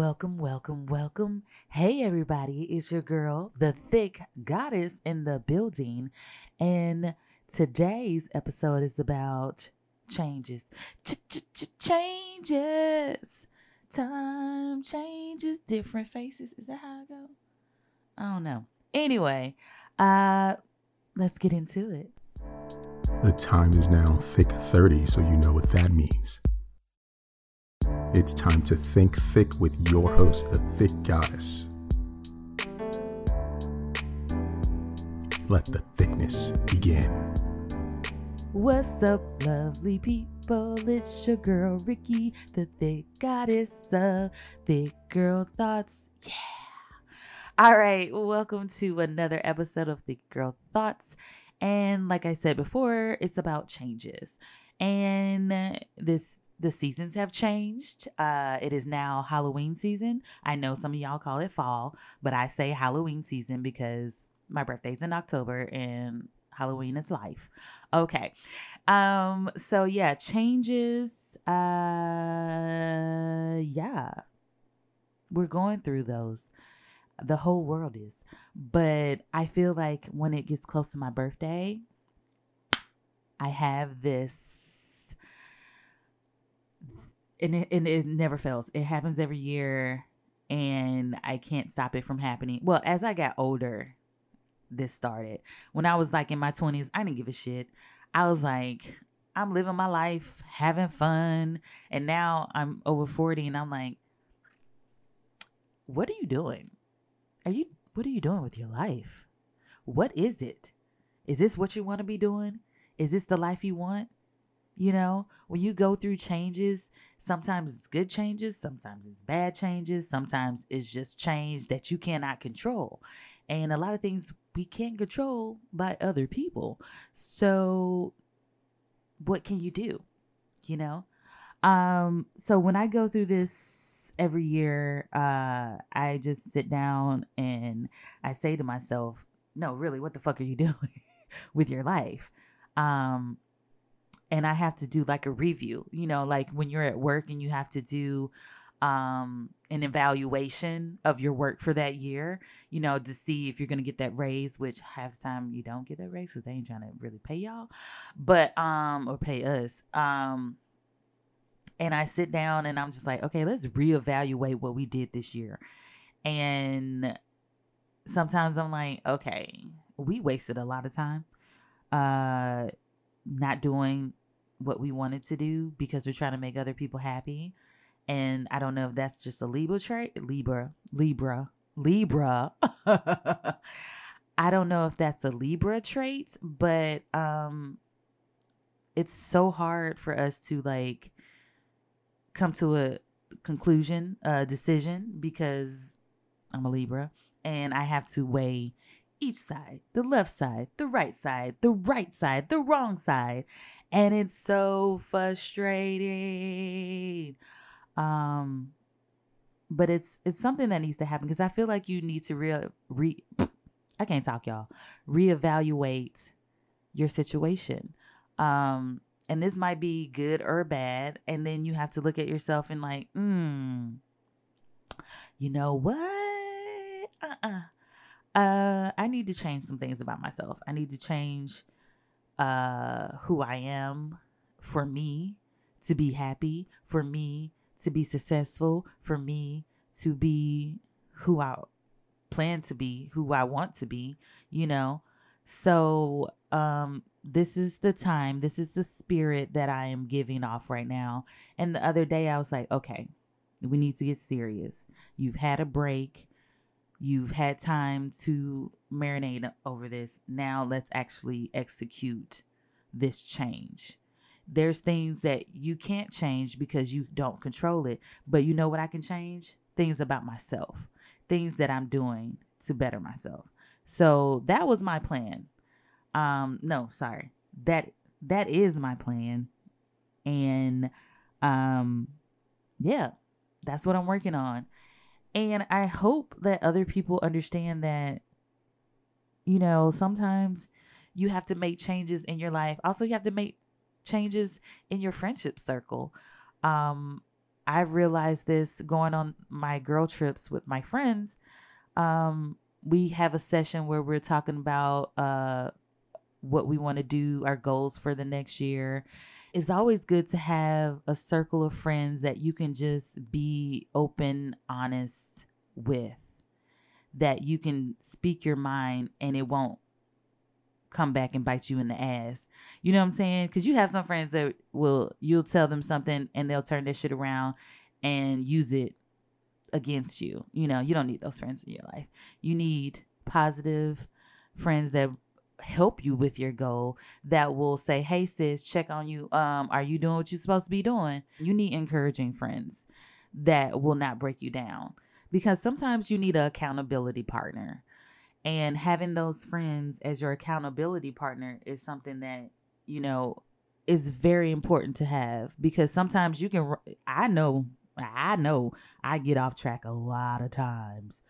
Welcome, welcome, welcome. Hey, everybody, it's your girl, the Thick Goddess in the building. And today's episode is about changes. Changes. Time changes, different faces. Is that how I go? I don't know. Anyway, let's get into it. The time is now thick 30, so you know what that means. It's time to think thick with your host, the Thick Goddess. Let the thickness begin. What's up, lovely people? It's your girl, Ricki, the Thick Goddess of Thick Girl Thoughts. Yeah. All right. Welcome to another episode of Thick Girl Thoughts. And like I said before, it's about changes. And the seasons have changed. It is now Halloween season. I know some of y'all call it fall, but I say Halloween season because my birthday's in October and Halloween is life. Okay. So yeah, changes. Yeah, we're going through those. The whole world is. But I feel like when it gets close to my birthday, I have this. And it never fails. It happens every year, and I can't stop it from happening. Well, as I got older, this started. When I was like in my 20s, I didn't give a shit. I was like, I'm living my life, having fun. And now I'm over 40, and I'm like, what are you doing? What are you doing with your life? What is it? Is this what you want to be doing? Is this the life you want? You know, when you go through changes, sometimes it's good changes, sometimes it's bad changes, sometimes it's just change that you cannot control. And a lot of things we can't control by other people. So what can you do? You know? So when I go through this every year, I just sit down and I say to myself, no, really, what the fuck are you doing with your life? And I have to do like a review, you know, like when you're at work and you have to do an evaluation of your work for that year, you know, to see if you're going to get that raise, which half the time you don't get that raise because they ain't trying to really pay y'all, but or pay us. And I sit down and I'm just like, okay, let's reevaluate what we did this year. And sometimes I'm like, okay, we wasted a lot of time. Not doing what we wanted to do because we're trying to make other people happy. And I don't know if that's just a Libra trait. Libra. I don't know if that's a Libra trait, but it's so hard for us to like come to a conclusion, a decision, because I'm a Libra and I have to weigh each side, the left side, the right side, the right side, the wrong side. And it's so frustrating. But it's something that needs to happen because I feel like you need to reevaluate your situation. And this might be good or bad. And then you have to look at yourself and like, you know what? I need to change some things about myself. I need to change who I am for me to be happy, for me to be successful, for me to be who I plan to be, who I want to be, you know. So this is the time, this is the spirit that I am giving off right now. And the other day I was like, okay, we need to get serious. You've had a break. You've had time to marinate over this. Now let's actually execute this change. There's things that you can't change because you don't control it. But you know what I can change? Things about myself. Things that I'm doing to better myself. So that was my plan. No, sorry. That is my plan. And yeah, that's what I'm working on. And I hope that other people understand that, you know, sometimes you have to make changes in your life. Also, you have to make changes in your friendship circle. I've realized this going on my girl trips with my friends. We have a session where we're talking about what we want to do, our goals for the next year. It's always good to have a circle of friends that you can just be open, honest with, that you can speak your mind and it won't come back and bite you in the ass. You know what I'm saying? Because you have some friends that you'll tell them something and they'll turn that shit around and use it against you. You know, you don't need those friends in your life. You need positive friends that help you with your goal, that will say, hey sis, check on you. Are you doing what you're supposed to be doing? You need encouraging friends that will not break you down, because sometimes you need an accountability partner. And having those friends as your accountability partner is something that, you know, is very important to have, because sometimes you can, I know I get off track a lot of times.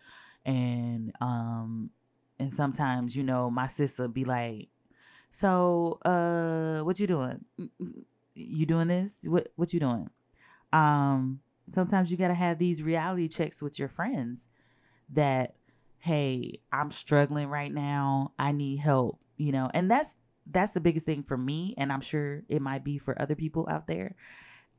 And sometimes, you know, my sister be like, so, what you doing? You doing this? What you doing? Sometimes you got to have these reality checks with your friends that, hey, I'm struggling right now. I need help, you know, and that's the biggest thing for me. And I'm sure it might be for other people out there.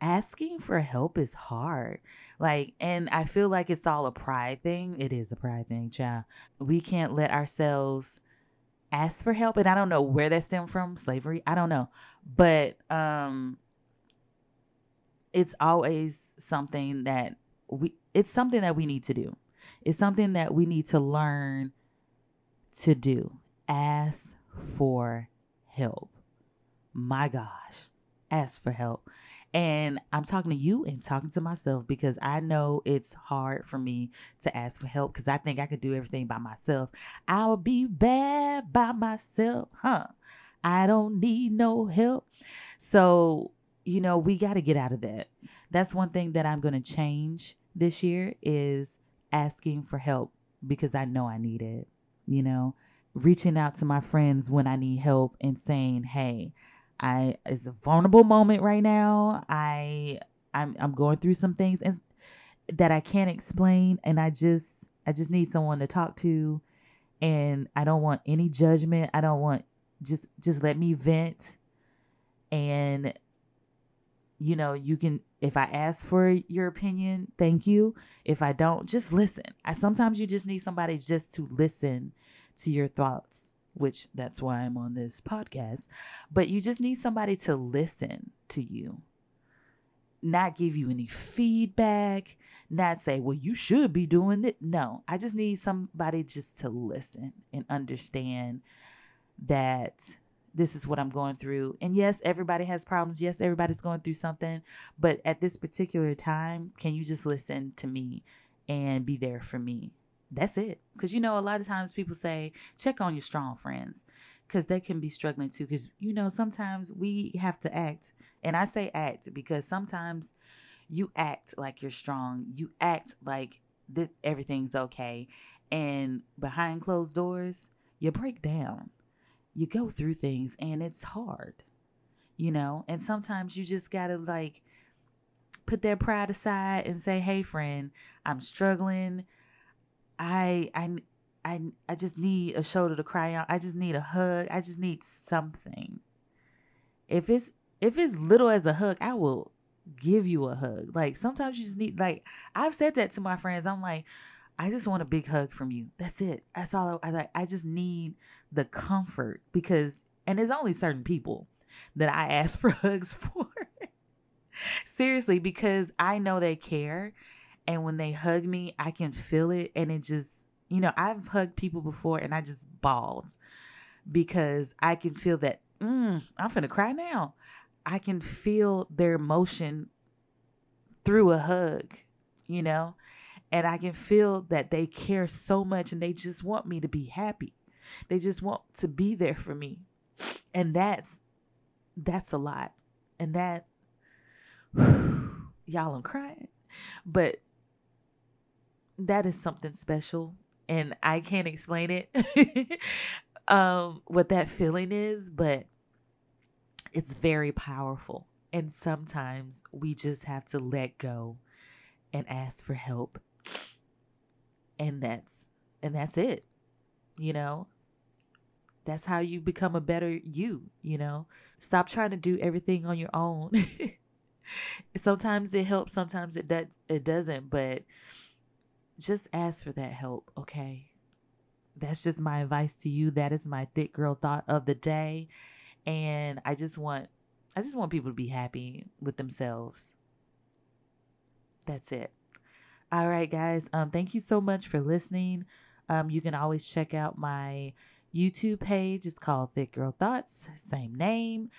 Asking for help is hard. Like, and I feel like it's all a pride thing. It is a pride thing, child. We can't let ourselves ask for help. And I don't know where that stemmed from, slavery. I don't know. But it's always something that we need to do. It's something that we need to learn to do. Ask for help. My gosh, ask for help. And I'm talking to you and talking to myself, because I know it's hard for me to ask for help, because I think I could do everything by myself. I'll be bad by myself, huh? I don't need no help. So, you know, we got to get out of that. That's one thing that I'm going to change this year is asking for help, because I know I need it, you know, reaching out to my friends when I need help and saying, hey, it's a vulnerable moment right now. I'm going through some things and that I can't explain. And I just need someone to talk to, and I don't want any judgment. I don't want, just let me vent. And, you know, you can, if I ask for your opinion, thank you. If I don't, just listen. Sometimes you just need somebody just to listen to your thoughts, which that's why I'm on this podcast. But you just need somebody to listen to you, not give you any feedback, not say, well, you should be doing it. No, I just need somebody just to listen and understand that this is what I'm going through. And yes, everybody has problems. Yes, everybody's going through something. But at this particular time, can you just listen to me and be there for me? That's it. Because, you know, a lot of times people say, check on your strong friends, because they can be struggling too. Because, you know, sometimes we have to act. And I say act because sometimes you act like you're strong. You act like everything's okay. And behind closed doors, you break down. You go through things and it's hard, you know, and sometimes you just got to like put that pride aside and say, hey, friend, I'm struggling. I just need a shoulder to cry on. I just need a hug. I just need something. If it's little as a hug, I will give you a hug. Like sometimes you just need, like I've said that to my friends. I'm like, I just want a big hug from you. That's it. That's all I like. I just need the comfort, because, and there's only certain people that I ask for hugs for. Seriously, because I know they care. And when they hug me, I can feel it. And it just, you know, I've hugged people before and I just bawled, because I can feel that, I'm finna cry now. I can feel their emotion through a hug, you know? And I can feel that they care so much and they just want me to be happy. They just want to be there for me. And that's a lot. And that, y'all, I'm crying. But that is something special. And I can't explain it, what that feeling is, but it's very powerful. And sometimes we just have to let go and ask for help. And that's it. You know, that's how you become a better you, you know, stop trying to do everything on your own. Sometimes it helps. Sometimes it doesn't, but just ask for that help. Okay. That's just my advice to you. That is my thick girl thought of the day. And I just want people to be happy with themselves. That's it. All right, guys. Thank you so much for listening. You can always check out my YouTube page. It's called Thick Girl Thoughts, same name.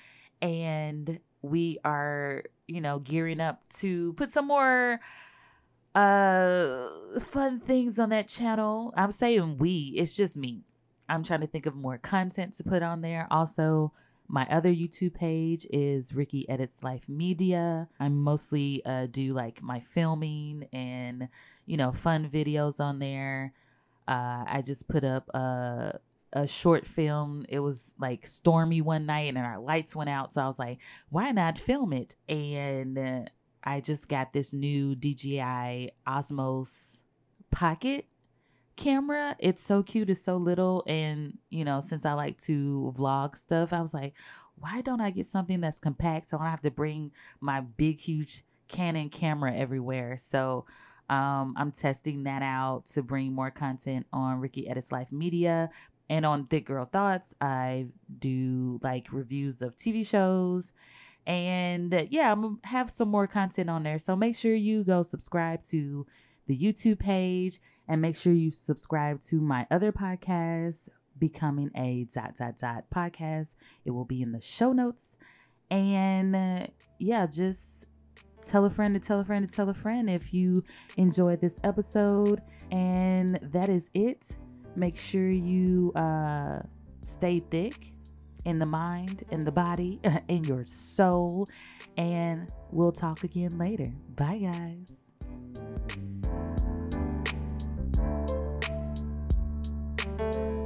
And we are, you know, gearing up to put some more fun things on that channel. I'm saying we, it's just me. I'm trying to think of more content to put on there. Also, my other YouTube page is Ricki Edits Life Media. I mostly do like my filming and, you know, fun videos on there. I just put up a short film. It was like stormy one night and our lights went out. So I was like, why not film it? And I just got this new DJI Osmo pocket camera. It's so cute. It's so little. And, you know, since I like to vlog stuff, I was like, why don't I get something that's compact so I don't have to bring my big, huge Canon camera everywhere? So I'm testing that out to bring more content on Ricki Edits Life Media. And on Thick Girl Thoughts, I do like reviews of TV shows. And yeah, I'm going to have some more content on there. So make sure you go subscribe to the YouTube page and make sure you subscribe to my other podcast, Becoming a ... Podcast. It will be in the show notes. And yeah, just tell a friend to tell a friend to tell a friend if you enjoyed this episode. And that is it. Make sure you stay thick in the mind, in the body, in your soul. And we'll talk again later. Bye, guys.